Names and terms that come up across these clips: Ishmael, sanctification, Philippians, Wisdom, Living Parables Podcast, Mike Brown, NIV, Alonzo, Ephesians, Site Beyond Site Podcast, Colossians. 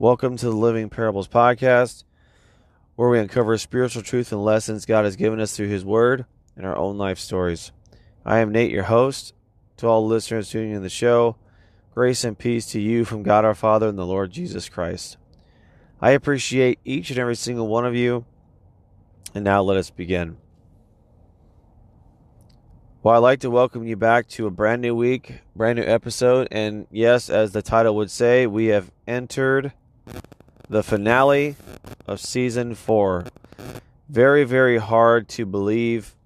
Welcome to the Living Parables Podcast, where we uncover spiritual truth and lessons God has given us through His Word and our own life stories. I am Nate, your host. To all listeners tuning in the show, grace and peace to you from God our Father and the Lord Jesus Christ. I appreciate each and every single one of you, and now let us begin. Well, I'd like to welcome you back to a brand new week, brand new episode, and yes, as the title would say, we have entered the finale of season 4. Very, very hard to believe.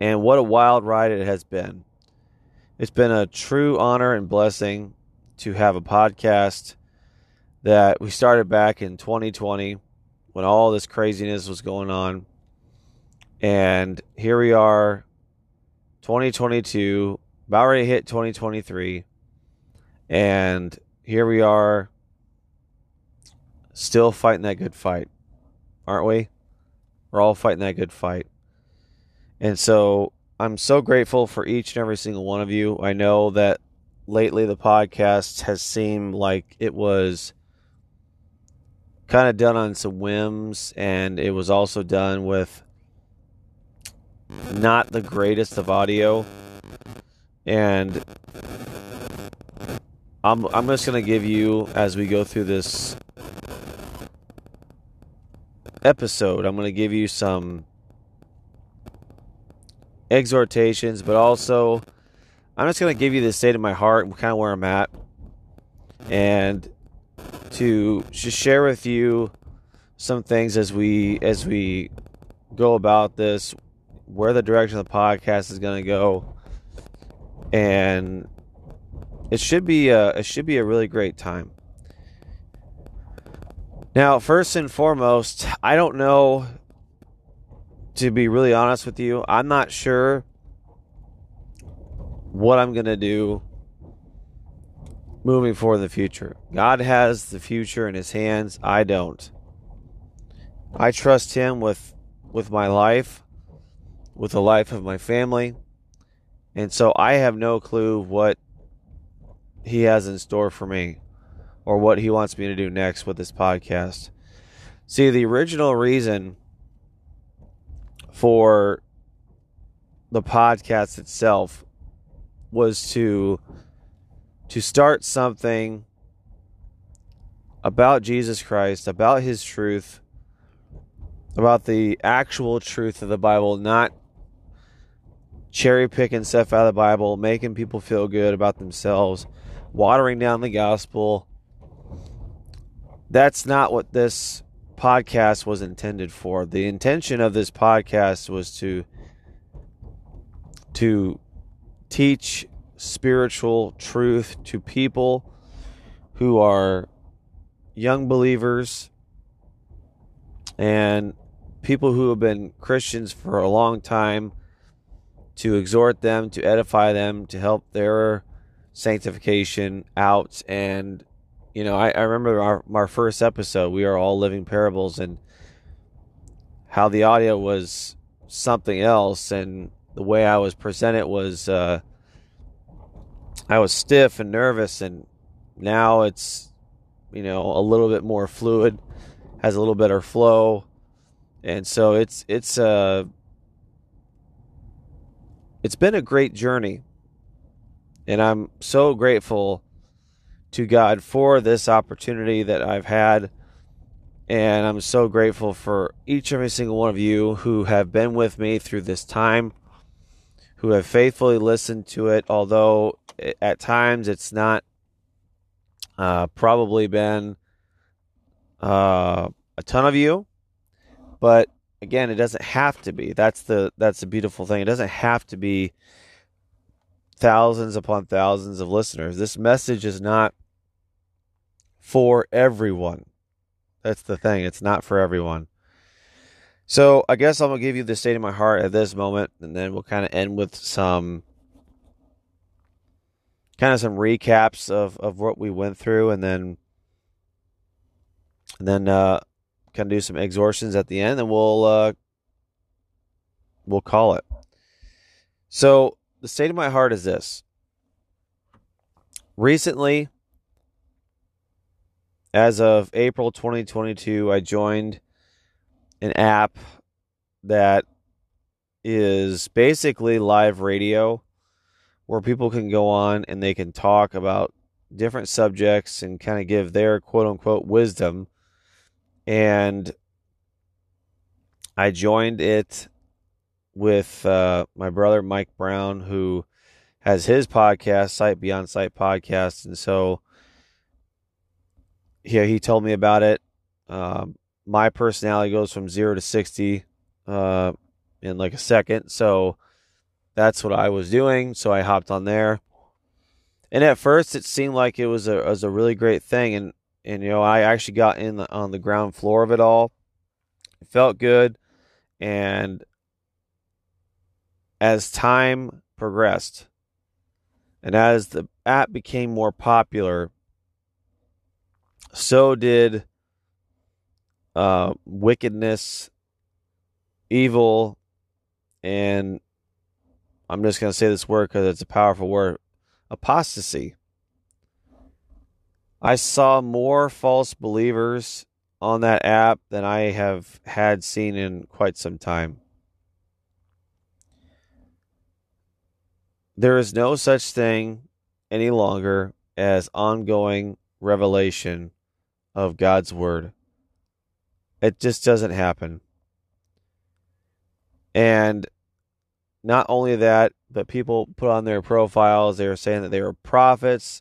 And what a wild ride it has been. It's been a true honor and blessing to have a podcast that we started back in 2020 when all this craziness was going on. And here we are, 2022, about ready to hit 2023. And here we are, still fighting that good fight, aren't we? We're all fighting that good fight. And so I'm so grateful for each and every single one of you. I know that lately the podcast has seemed like it was kind of done on some whims, and it was also done with not the greatest of audio. And I'm just going to give you, as we go through this episode, I'm going to give you some exhortations, but also I'm just going to give you the state of my heart and kind of where I'm at, and to just share with you some things as we go about this, where the direction of the podcast is going to go. And it should be a really great time. Now, first and foremost, I don't know, to be really honest with you, I'm not sure what I'm going to do moving forward in the future. God has the future in His hands. I don't. I trust Him with my life, with the life of my family. And so I have no clue what He has in store for me, or what He wants me to do next with this podcast. See, the original reason for the podcast itself was to start something about Jesus Christ, about His truth, about the actual truth of the Bible, not cherry-picking stuff out of the Bible, making people feel good about themselves, watering down the gospel. That's not what this podcast was intended for. The intention of this podcast was to teach spiritual truth to people who are young believers and people who have been Christians for a long time, to exhort them, to edify them, to help their sanctification out. And you know, I remember our first episode, we are all living parables, and how the audio was something else, and the way I was presented was, I was stiff and nervous, and now it's, you know, a little bit more fluid, has a little better flow, and so it's been a great journey, and I'm so grateful to God for this opportunity that I've had. And I'm so grateful for each and every single one of you who have been with me through this time, who have faithfully listened to it, although at times it's not probably been a ton of you. But again, it doesn't have to be. That's the beautiful thing. It doesn't have to be thousands upon thousands of listeners. This message is not for everyone. That's the thing. It's not for everyone. So I guess I'm going to give you the state of my heart at this moment, and then we'll kind of end with some recaps of what we went through, and then kind of do some exhortations at the end, and we'll call it. So the state of my heart is this. Recently, As of April 2022, I joined an app that is basically live radio where people can go on and they can talk about different subjects and kind of give their quote-unquote wisdom. And I joined it with my brother, Mike Brown, who has his podcast, Site Beyond Site Podcast. And so yeah, he told me about it. My personality goes from 0 to 60 in like a second. So that's what I was doing. So I hopped on there. And at first it seemed like it was a really great thing. And you know, I actually got on the ground floor of it all. It felt good. And as time progressed and as the app became more popular, so did wickedness, evil, and I'm just going to say this word because it's a powerful word, apostasy. I saw more false believers on that app than I have had seen in quite some time. There is no such thing any longer as ongoing revelation of God's word. It just doesn't happen. And not only that, but people put on their profiles, they were saying that they were prophets.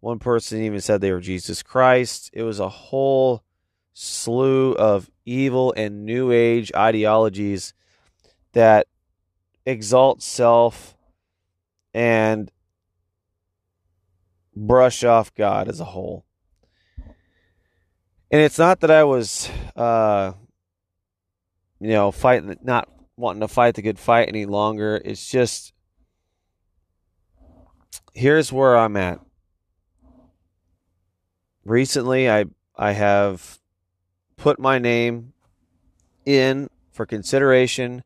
One person even said they were Jesus Christ. It was a whole slew of evil and new age ideologies that exalt self and brush off God as a whole. And it's not that I was, fighting, not wanting to fight the good fight any longer. It's just, here's where I'm at. Recently, I have put my name in for consideration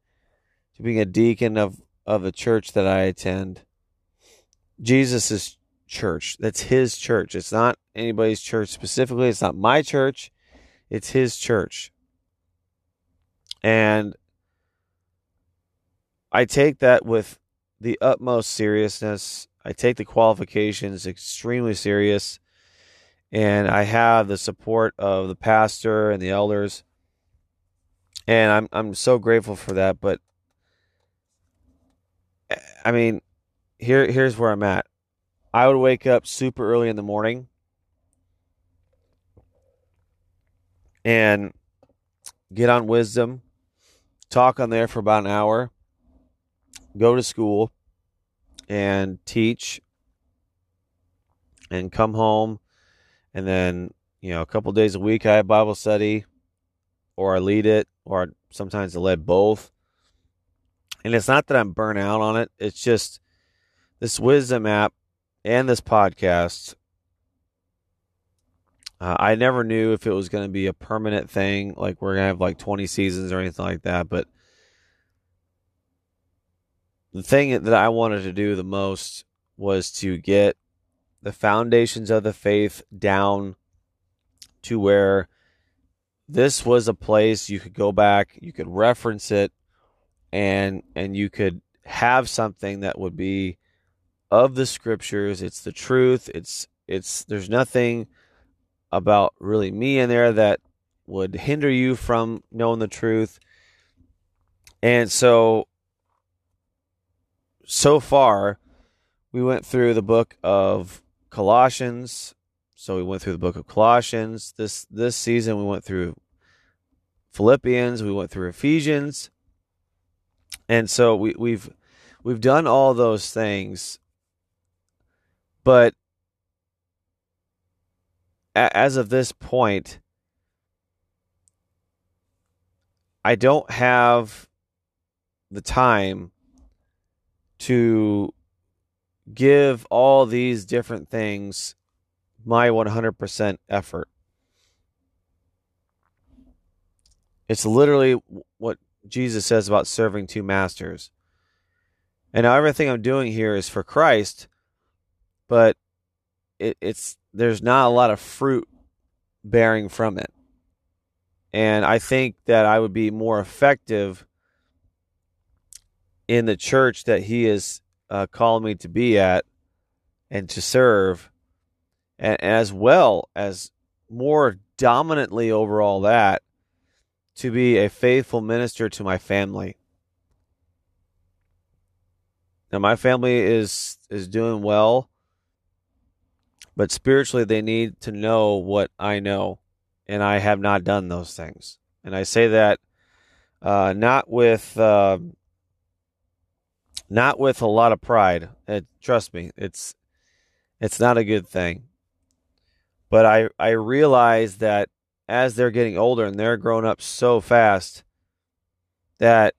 to being a deacon of a church that I attend. Jesus' church. That's his church. It's not anybody's church specifically. It's not my church. It's his church. And I take that with the utmost seriousness. I take the qualifications extremely serious. And I have the support of the pastor and the elders. And I'm so grateful for that. But I mean, here's where I'm at. I would wake up super early in the morning and get on Wisdom, talk on there for about an hour, go to school and teach, and come home. And then, a couple days a week I have Bible study, or I lead it, or sometimes I lead both. And it's not that I'm burnt out on it. It's just this Wisdom app and this podcast. I never knew if it was going to be a permanent thing, like we're going to have like 20 seasons or anything like that. But the thing that I wanted to do the most was to get the foundations of the faith down to where this was a place you could go back, you could reference it, and you could have something that would be of the scriptures. It's the truth. It's there's nothing about really me in there that would hinder you from knowing the truth. And so far we went through the book of Colossians. So we went through the book of Colossians. This season we went through Philippians, we went through Ephesians. And so we've done all those things. But as of this point, I don't have the time to give all these different things my 100% effort. It's literally what Jesus says about serving two masters. And now everything I'm doing here is for Christ, but there's not a lot of fruit bearing from it. And I think that I would be more effective in the church that he is calling me to be at and to serve, and as well as more dominantly over all that, to be a faithful minister to my family. Now, my family is doing well, but spiritually they need to know what I know, and I have not done those things. And I say that not with a lot of pride. Trust me, it's not a good thing. But I realize that as they're getting older and they're growing up so fast, that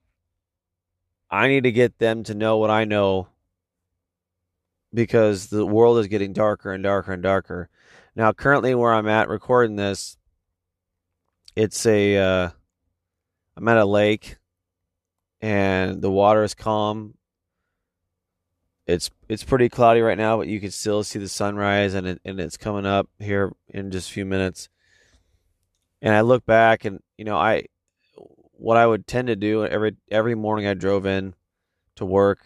I need to get them to know what I know, because the world is getting darker and darker and darker. Now, currently where I'm at recording this, I'm at a lake and the water is calm. It's pretty cloudy right now, but you can still see the sunrise, and it's coming up here in just a few minutes. And I look back, and what I would tend to do every morning I drove in to work,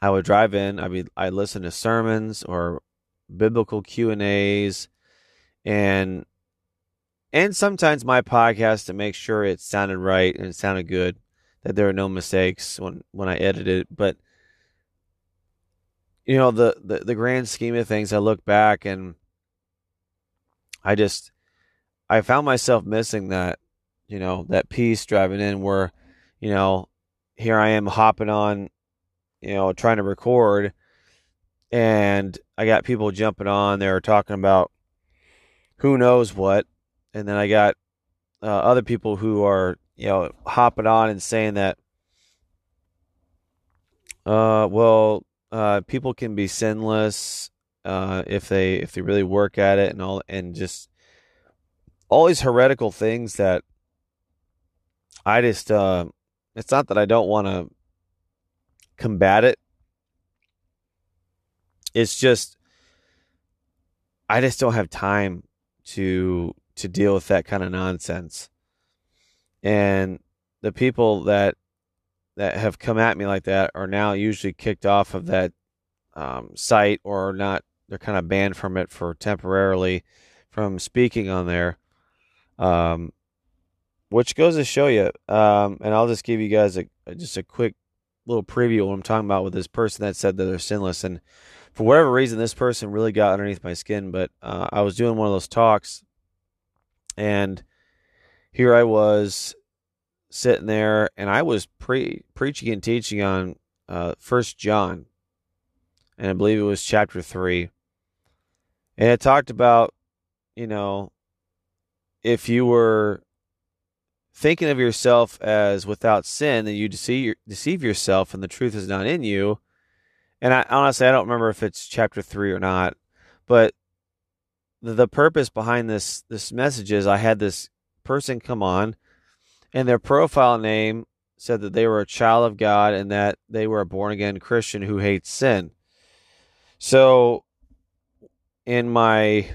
I would drive in, I'd listen to sermons or biblical Q&As and sometimes my podcast to make sure it sounded right and it sounded good, that there were no mistakes when I edited it. But the grand scheme of things, I look back and I found myself missing that, that piece driving in where, here I am hopping on, trying to record, and I got people jumping on. They were talking about who knows what. And then I got other people who are, hopping on and saying that, people can be sinless if they really work at it, and all these heretical things that I just it's not that I don't want to combat it. It's just I just don't have time to deal with that kind of nonsense. And the people that have come at me like that are now usually kicked off of that site, or not, they're kind of banned from it for temporarily from speaking on there. Which goes to show you, and I'll just give you guys just a quick little preview of what I'm talking about with this person that said that they're sinless. And for whatever reason, this person really got underneath my skin, but I was doing one of those talks, and here I was sitting there, and I was preaching and teaching on 1 John, and I believe it was chapter 3, and it talked about, if you were thinking of yourself as without sin, then you deceive yourself, and the truth is not in you. And I don't remember if it's chapter 3 or not, but the purpose behind this message is I had this person come on, and their profile name said that they were a child of God and that they were a born-again Christian who hates sin. So in my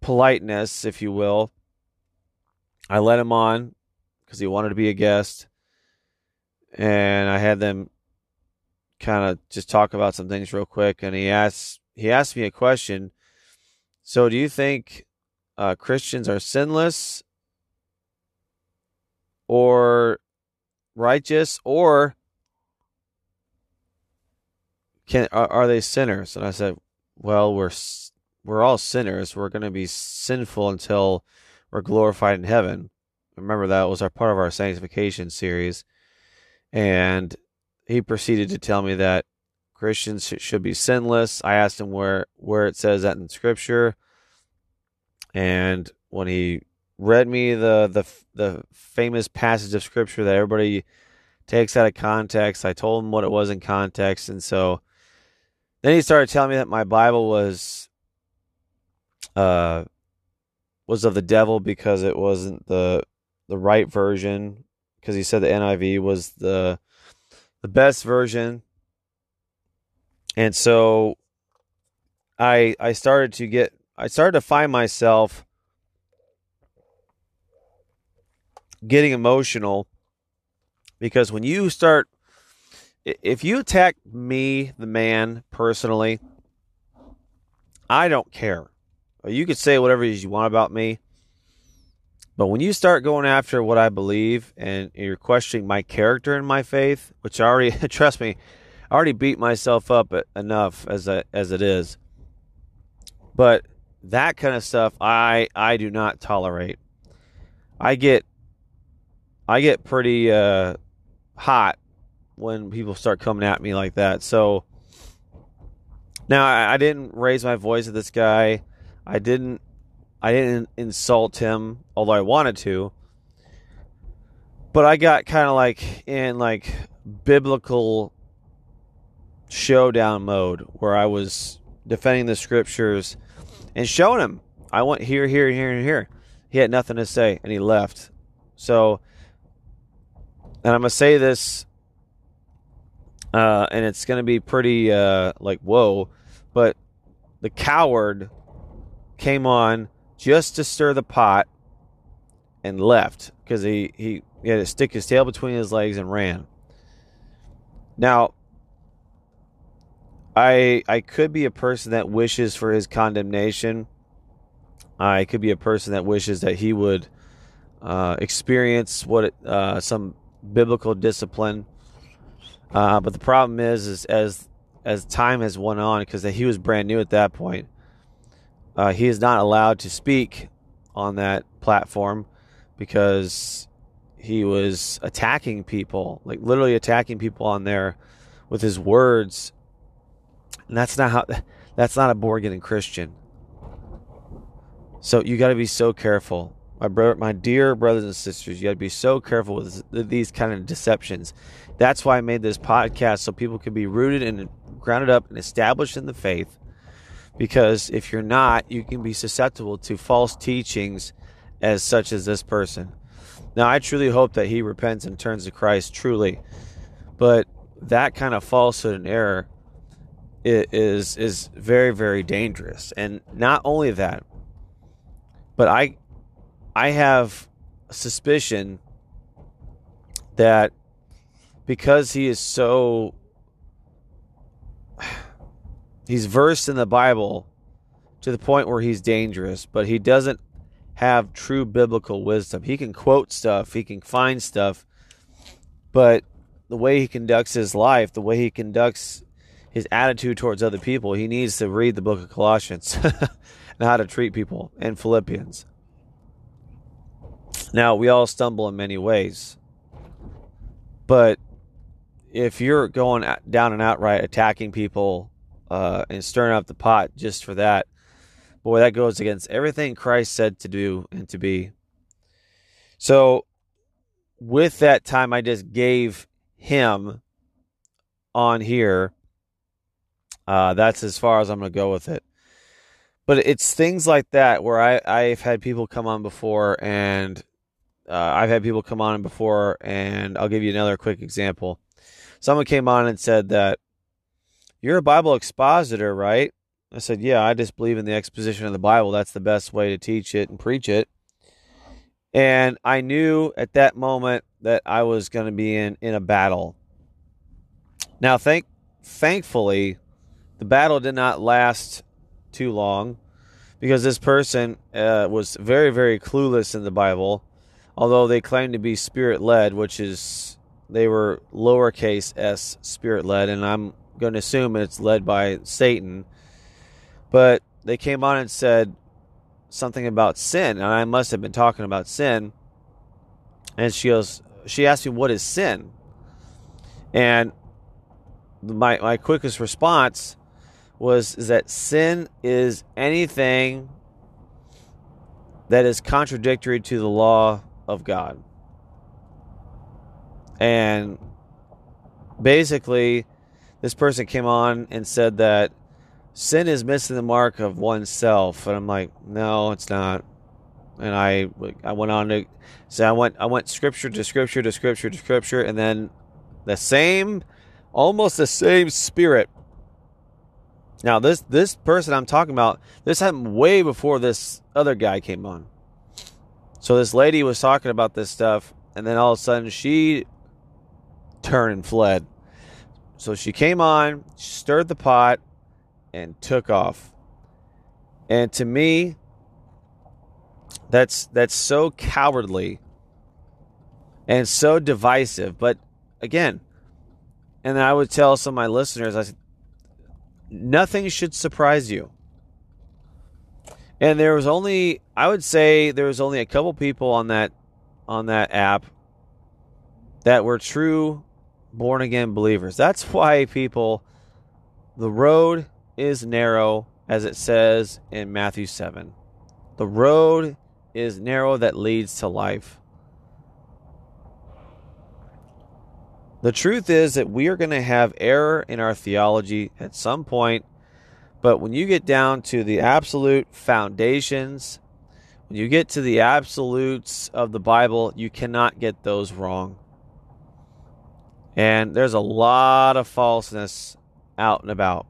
politeness, if you will, I let him on because he wanted to be a guest. And I had them kind of just talk about some things real quick. And he asked me a question. So do you think Christians are sinless, or righteous, or are they sinners? And I said, well, we're all sinners. We're going to be sinful until we're glorified in heaven. Remember, that was part of our sanctification series. And he proceeded to tell me that Christians should be sinless. I asked him where it says that in Scripture, and when he read me the famous passage of Scripture that everybody takes out of context, I told him what it was in context. And so then he started telling me that my Bible was of the devil because it wasn't the right version, because he said the NIV was the best version. And so I started to find myself getting emotional, because when you start, if you attack me, the man, personally, I don't care. You could say whatever you want about me, but when you start going after what I believe and you're questioning my character and my faith, which I already, trust me, I already beat myself up enough as it is. But that kind of stuff, I do not tolerate. I get pretty hot when people start coming at me like that. So now I didn't raise my voice at this guy. I didn't insult him, although I wanted to. But I got kind of like in like biblical showdown mode where I was defending the scriptures and showing him. I went here, here, here, and here. He had nothing to say, and he left. So, and I'm going to say this, and it's going to be pretty like, whoa. But the coward came on just to stir the pot and left because he had to stick his tail between his legs and ran. Now, I could be a person that wishes for his condemnation. I could be a person that wishes that he would experience what some biblical discipline. But the problem is as time has went on, because he was brand new at that point, he is not allowed to speak on that platform because he was attacking people, like literally attacking people on there with his words. And that's not a born-again Christian. So you got to be so careful. My dear brothers and sisters, you got to be so careful with these kind of deceptions. That's why I made this podcast, so people can be rooted and grounded up and established in the faith. Because if you're not, you can be susceptible to false teachings as such as this person. Now, I truly hope that he repents and turns to Christ, truly. But that kind of falsehood and error is very, very dangerous. And not only that, but I have a suspicion that because he is so... he's versed in the Bible to the point where he's dangerous, but he doesn't have true biblical wisdom. He can quote stuff, he can find stuff, but the way he conducts his life, the way he conducts his attitude towards other people, he needs to read the book of Colossians and how to treat people, and Philippians. Now, we all stumble in many ways, but if you're going down and outright attacking people, and stirring up the pot just for that, boy, that goes against everything Christ said to do and to be. So with that time I just gave him on here, that's as far as I'm going to go with it. But it's things like that where I've had people come on before, and I'll give you another quick example. Someone came on and said that, "You're a Bible expositor, right?" I said, "Yeah, I just believe in the exposition of the Bible. That's the best way to teach it and preach it." And I knew at that moment that I was going to be in a battle. Now, thankfully, the battle did not last too long, because this person was very, very clueless in the Bible, although they claimed to be spirit-led, which is, they were lowercase s spirit-led, and I'm going to assume it's led by Satan. But they came on and said something about sin, and I must have been talking about sin. And she asked me, "What is sin?" And my quickest response was that sin is anything that is contradictory to the law of God. And basically, this person came on and said that sin is missing the mark of oneself, and I'm like, no, it's not. And I went on to say, I went scripture to scripture to scripture to scripture, and then almost the same spirit. Now this person I'm talking about, this happened way before this other guy came on. So this lady was talking about this stuff, and then all of a sudden she turned and fled. So she came on, stirred the pot, and took off. And to me, that's so cowardly and so divisive. But again, and I would tell some of my listeners, I said, nothing should surprise you. And there was only, I would say there was only a couple people on that app that were true born-again believers. That's why, people, the road is narrow, as it says in Matthew 7. The road is narrow that leads to life. The truth is that we are going to have error in our theology at some point, but when you get down to the absolute foundations, when you get to the absolutes of the Bible, you cannot get those wrong. And there's a lot of falseness out and about.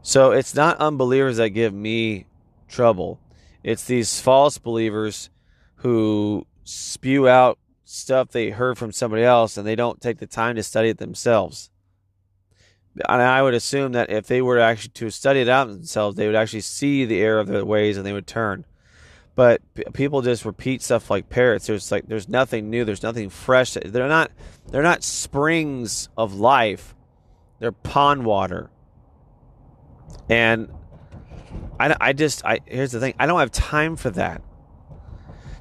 So it's not unbelievers that give me trouble. It's these false believers who spew out stuff they heard from somebody else and they don't take the time to study it themselves. And I would assume that if they were actually to study it out themselves, they would actually see the error of their ways and they would turn. But people just repeat stuff like parrots. There's nothing new. There's nothing fresh. They're not springs of life. They're pond water. And here's the thing. I don't have time for that.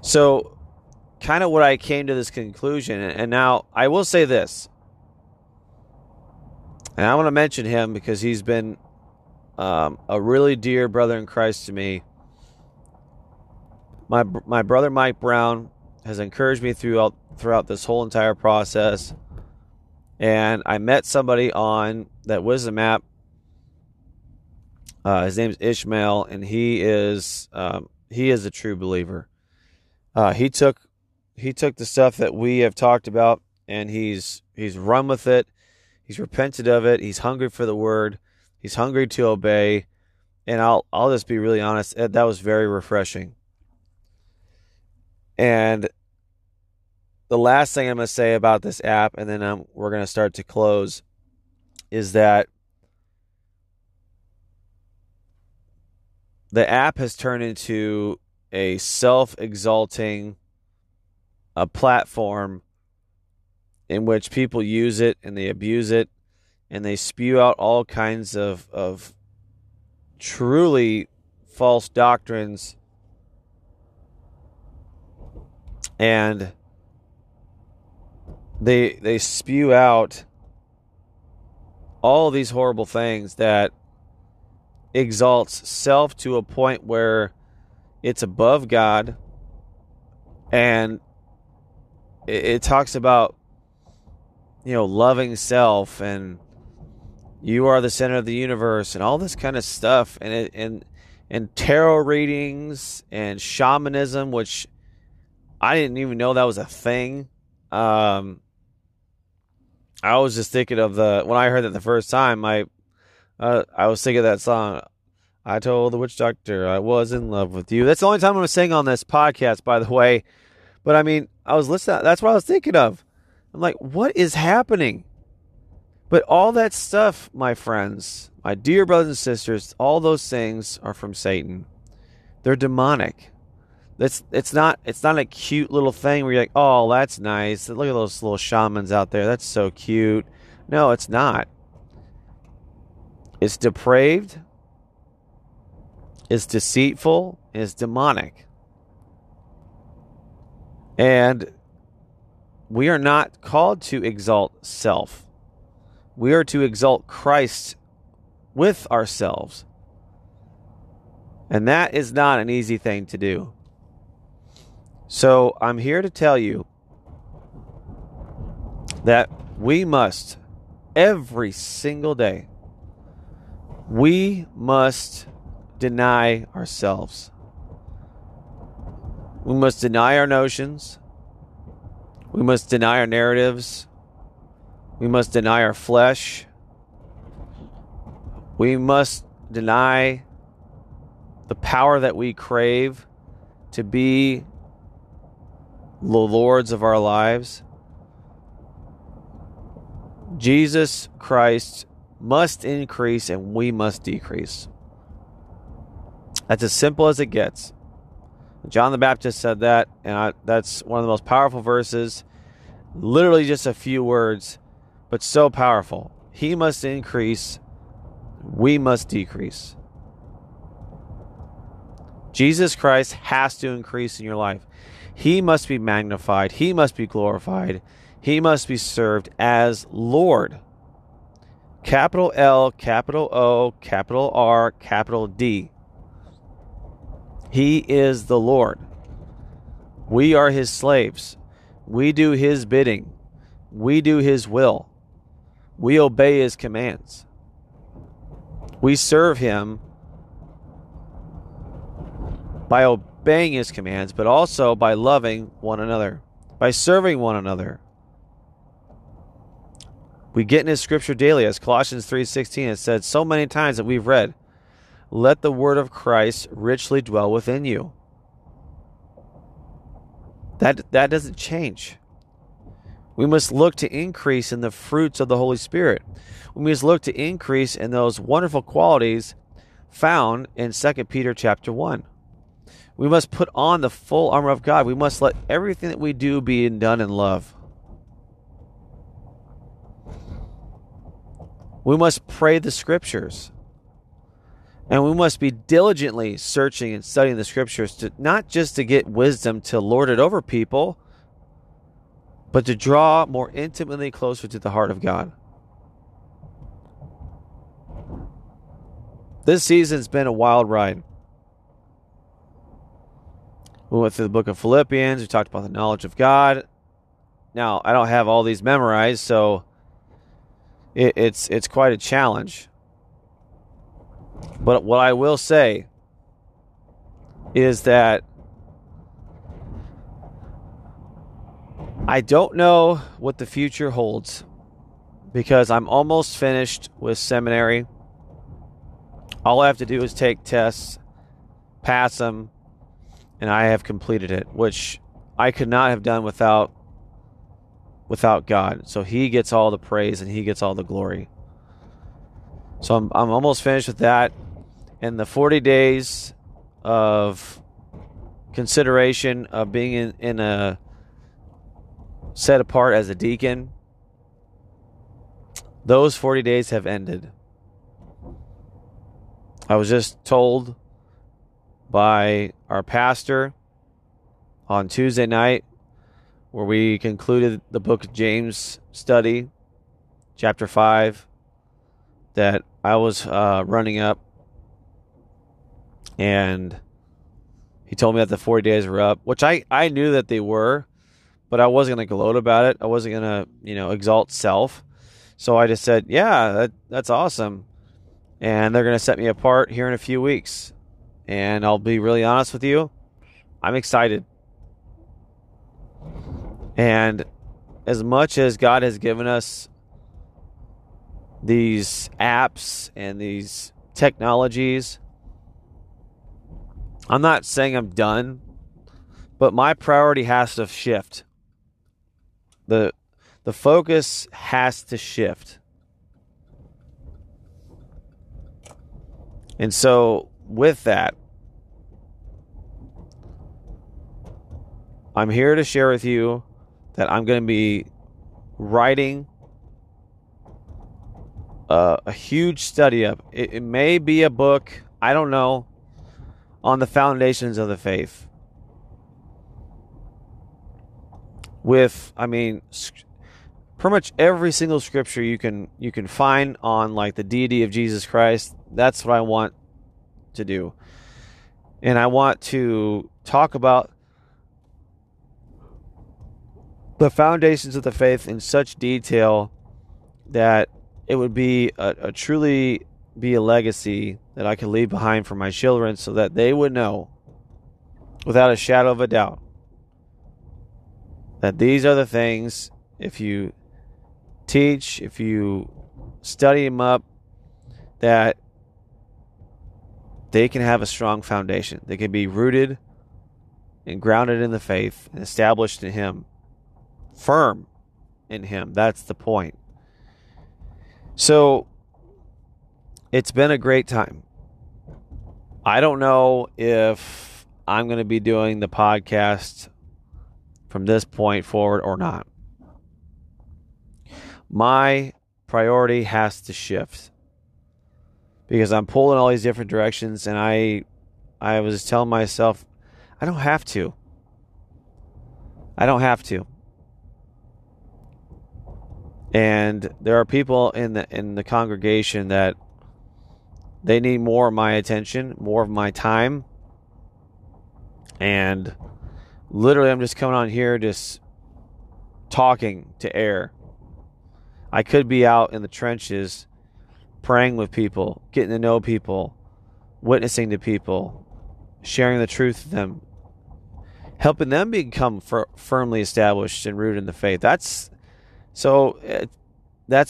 So kind of what I came to this conclusion. And now I will say this. And I want to mention him because he's been a really dear brother in Christ to me. My brother Mike Brown has encouraged me throughout this whole entire process. And I met somebody on that Wisdom app. His name's Ishmael, and he is a true believer. He took the stuff that we have talked about, and he's run with it. He's repented of it. He's hungry for the word. He's hungry to obey. And I'll just be really honest. That was very refreshing. And the last thing I'm going to say about this app, and then we're going to start to close, is that the app has turned into a self-exalting, a platform in which people use it and they abuse it and they spew out all kinds of truly false doctrines. And they spew out all these horrible things that exalts self to a point where it's above God, and it talks about, you know, loving self and you are the center of the universe and all this kind of stuff, and tarot readings and shamanism, which I didn't even know that was a thing. I was just thinking of when I heard that the first time, I was thinking of that song, I Told the Witch Doctor I Was in Love with You. That's the only time I'm going to sing on this podcast, by the way. But I mean, I was listening. That's what I was thinking of. I'm like, what is happening? But all that stuff, my friends, my dear brothers and sisters, all those things are from Satan. They're demonic. It's not a cute little thing where you're like, oh, that's nice. Look at those little shamans out there. That's so cute. No, it's not. It's depraved. It's deceitful. It's demonic. And we are not called to exalt self. We are to exalt Christ with ourselves. And that is not an easy thing to do. So I'm here to tell you that we must, every single day, we must deny ourselves. We must deny our notions. We must deny our narratives. We must deny our flesh. We must deny the power that we crave, to be the lords of our lives, Jesus Christ must increase and we must decrease. That's as simple as it gets. John the Baptist said that, and that's one of the most powerful verses. Literally just a few words, but so powerful. He must increase, we must decrease. Jesus Christ has to increase in your life. He must be magnified. He must be glorified. He must be served as Lord. Capital L, capital O, capital R, capital D. He is the Lord. We are his slaves. We do his bidding. We do his will. We obey his commands. We serve him by obeying his commands, but also by loving one another, by serving one another. We get in his scripture daily, as Colossians 3:16, it said so many times that we've read, let the word of Christ richly dwell within you. That doesn't change. We must look to increase in the fruits of the Holy Spirit. We must look to increase in those wonderful qualities found in 2 Peter chapter 1. We must put on the full armor of God. We must let everything that we do be done in love. We must pray the scriptures. And we must be diligently searching and studying the scriptures, to not just to get wisdom to lord it over people, but to draw more intimately closer to the heart of God. This season's been a wild ride. We went through the book of Philippians. We talked about the knowledge of God. Now, I don't have all these memorized, so it's quite a challenge. But what I will say is that I don't know what the future holds, because I'm almost finished with seminary. All I have to do is take tests, pass them, and I have completed it, which I could not have done without God. So he gets all the praise and he gets all the glory. So I'm almost finished with that. And the 40 days of consideration of being in a set apart as a deacon, those 40 days have ended. I was just told by our pastor on Tuesday night, where we concluded the book of James study, chapter 5, that I was running up, and he told me that the 40 days were up, which I knew that they were, but I wasn't going to gloat about it. I wasn't going to, exalt self. So I just said, yeah, that's awesome. And they're going to set me apart here in a few weeks. And I'll be really honest with you, I'm excited. And as much as God has given us these apps and these technologies, I'm not saying I'm done, but my priority has to shift. The focus has to shift. And so with that, I'm here to share with you that I'm going to be writing a huge study up. It may be a book, I don't know, on the foundations of the faith. Pretty much every single scripture you can find on like the deity of Jesus Christ. That's what I want to do. And I want to talk about the foundations of the faith in such detail that it would be a truly a legacy that I could leave behind for my children, so that they would know without a shadow of a doubt that these are the things, if you teach, if you study them up, that they can have a strong foundation. They can be rooted and grounded in the faith and established in Him, firm in Him. That's the point. So it's been a great time. I don't know if I'm going to be doing the podcast from this point forward or not. My priority has to shift because I'm pulling all these different directions, and I was telling myself, I don't have to. I don't have to. And there are people in the congregation that they need more of my attention, more of my time. And literally I'm just coming on here just talking to air. I could be out in the trenches praying with people, getting to know people, witnessing to people, sharing the truth with them, helping them become firmly established and rooted in the faith. That's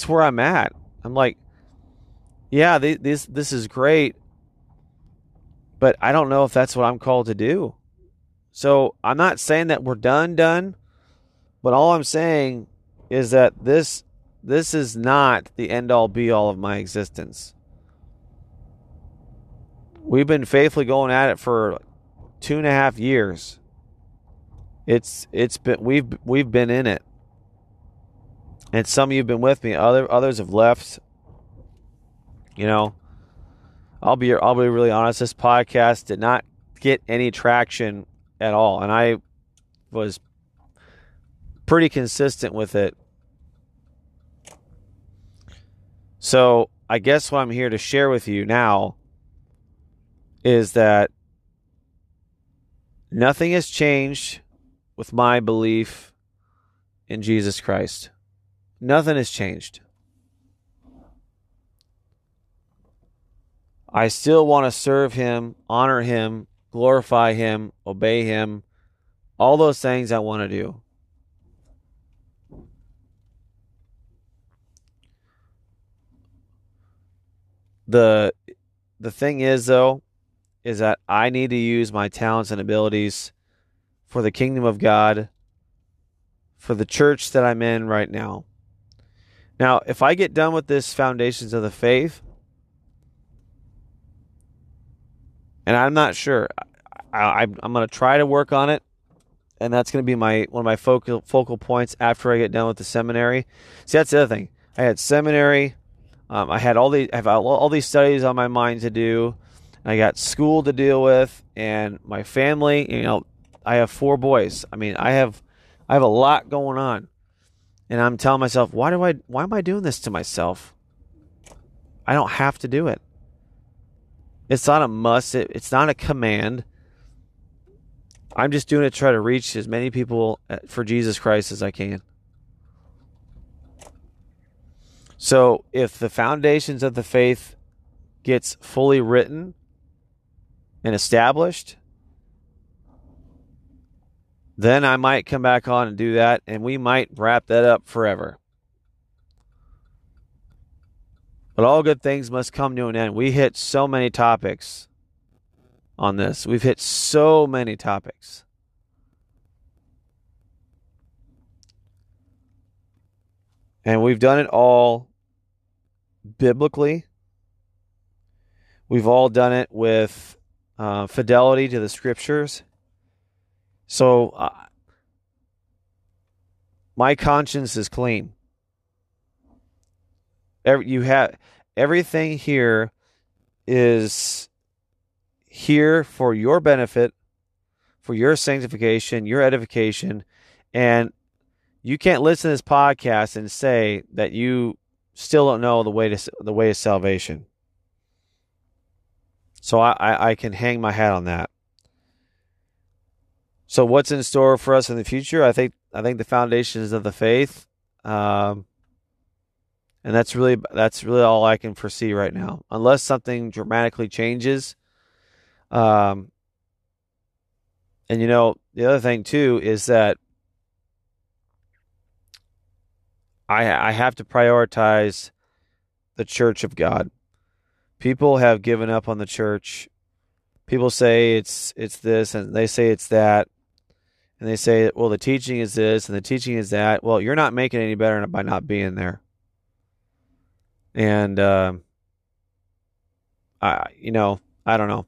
where I'm at. I'm like, yeah, this is great, but I don't know if that's what I'm called to do. So I'm not saying that we're done, but all I'm saying is that this is not the end-all, be-all of my existence. We've been faithfully going at it for 2.5 years. We've been in it. And some of you have been with me. Others have left. You know, I'll be really honest. This podcast did not get any traction at all, and I was pretty consistent with it. So I guess what I'm here to share with you now is that nothing has changed with my belief in Jesus Christ. Nothing has changed. I still want to serve Him, honor Him, glorify Him, obey Him. All those things I want to do. The thing is, though, is that I need to use my talents and abilities for the kingdom of God, for the church that I'm in right now. Now, if I get done with this Foundations of the Faith, and I'm not sure, I'm going to try to work on it, and that's going to be one of my focal points after I get done with the seminary. See, that's the other thing. I had seminary, I have all these studies on my mind to do, and I got school to deal with, and my family. You know, I have 4 boys. I mean, I have a lot going on. And I'm telling myself, why am I doing this to myself? I don't have to do it. It's not a must. It's not a command. I'm just doing it to try to reach as many people for Jesus Christ as I can. So if the foundations of the faith gets fully written and established, then I might come back on and do that, and we might wrap that up forever. But all good things must come to an end. We hit so many topics on this. We've hit so many topics. And we've done it all biblically. We've all done it with fidelity to the scriptures. So my conscience is clean. You have everything here is here for your benefit, for your sanctification, your edification, and you can't listen to this podcast and say that you still don't know the way to salvation. So I can hang my hat on that. So what's in store for us in the future? I think the foundations of the faith, and that's really all I can foresee right now, unless something dramatically changes. And you know, the other thing too is that I have to prioritize the church of God. People have given up on the church. People say it's this, and they say it's that. and they say, well, the teaching is this and the teaching is that. Well, you're not making it any better by not being there. And, I don't know.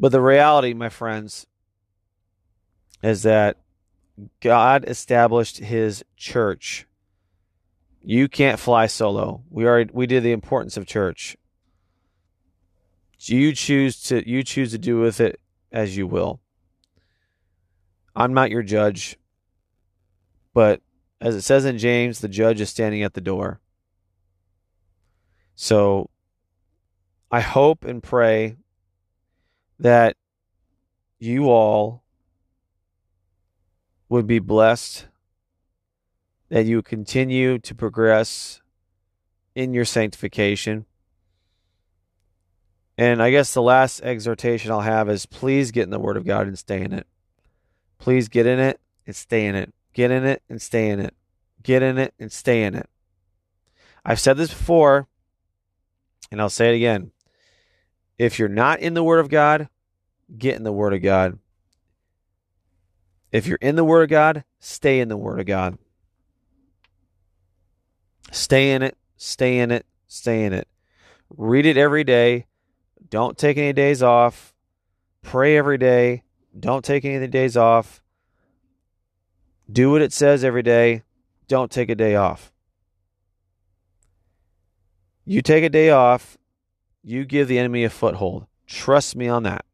But the reality, my friends, is that God established his church. You can't fly solo. We did the importance of church. You choose to do with it as you will. I'm not your judge, but as it says in James, the judge is standing at the door. So I hope and pray that you all would be blessed, that you continue to progress in your sanctification. And I guess the last exhortation I'll have is, please get in the Word of God and stay in it. Please get in it and stay in it. Get in it and stay in it. Get in it and stay in it. I've said this before, and I'll say it again. If you're not in the Word of God, get in the Word of God. If you're in the Word of God, stay in the Word of God. Stay in it, stay in it, stay in it. Read it every day. Don't take any days off. Pray every day. Don't take any of the days off. Do what it says every day. Don't take a day off. You take a day off, you give the enemy a foothold. Trust me on that.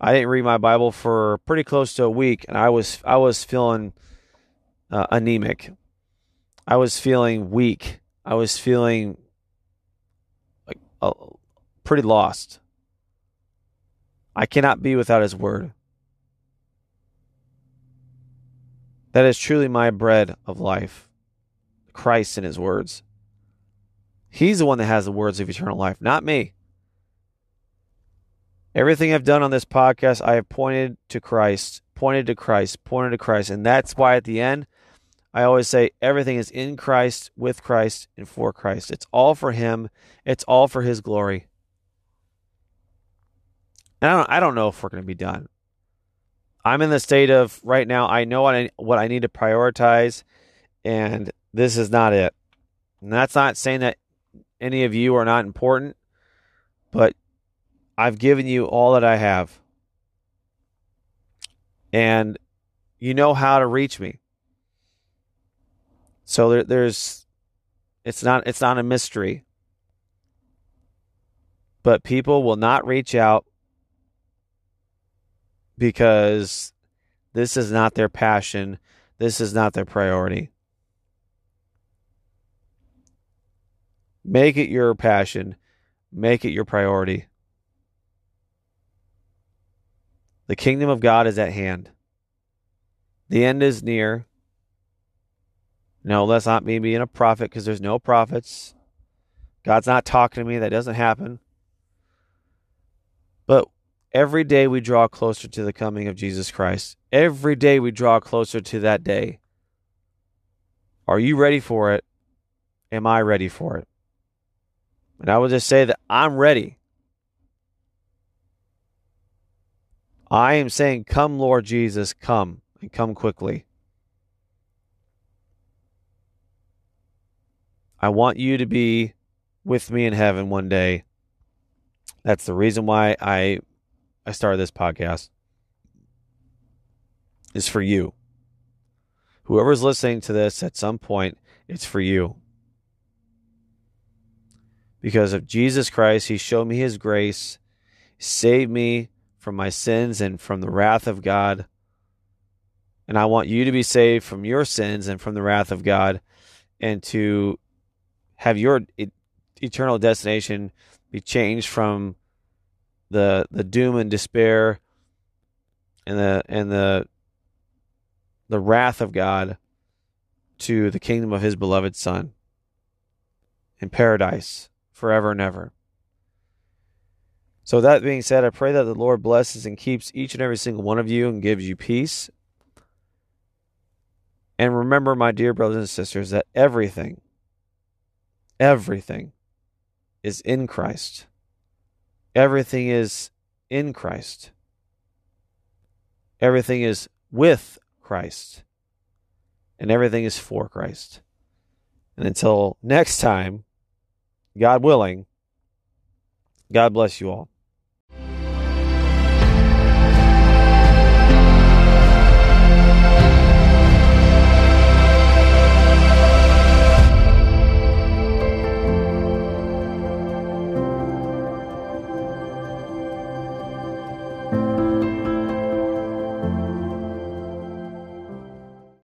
I didn't read my Bible for pretty close to a week, and I was feeling anemic. I was feeling weak. I was feeling like pretty lost. I cannot be without his word. That is truly my bread of life. Christ and his words. He's the one that has the words of eternal life, not me. Everything I've done on this podcast, I have pointed to Christ, pointed to Christ, pointed to Christ. And that's why at the end, I always say everything is in Christ, with Christ, and for Christ. It's all for him. It's all for his glory. And I don't know if we're going to be done. I'm in the state of right now, I know what I need to prioritize, and this is not it. And that's not saying that any of you are not important, but I've given you all that I have. And you know how to reach me. So it's not a mystery. But people will not reach out because this is not their passion. This is not their priority. Make it your passion. Make it your priority. The kingdom of God is at hand. The end is near. No, that's not me being a prophet, because there's no prophets. God's not talking to me. That doesn't happen. But every day we draw closer to the coming of Jesus Christ. Every day we draw closer to that day. Are you ready for it? Am I ready for it? And I will just say that I'm ready. I am saying, come, Lord Jesus, come, and come quickly. I want you to be with me in heaven one day. That's the reason why I started this podcast. It's for you. Whoever's listening to this at some point, it's for you. Because of Jesus Christ, he showed me his grace, saved me from my sins and from the wrath of God. And I want you to be saved from your sins and from the wrath of God, and to have your eternal destination be changed from the doom and despair and the wrath of God to the kingdom of his beloved Son in paradise forever and ever. So that being said, I pray that the Lord blesses and keeps each and every single one of you and gives you peace. And remember, my dear brothers and sisters, that everything is in Christ. Everything is in Christ. Everything is with Christ, and everything is for Christ. And until next time, God willing, God bless you all.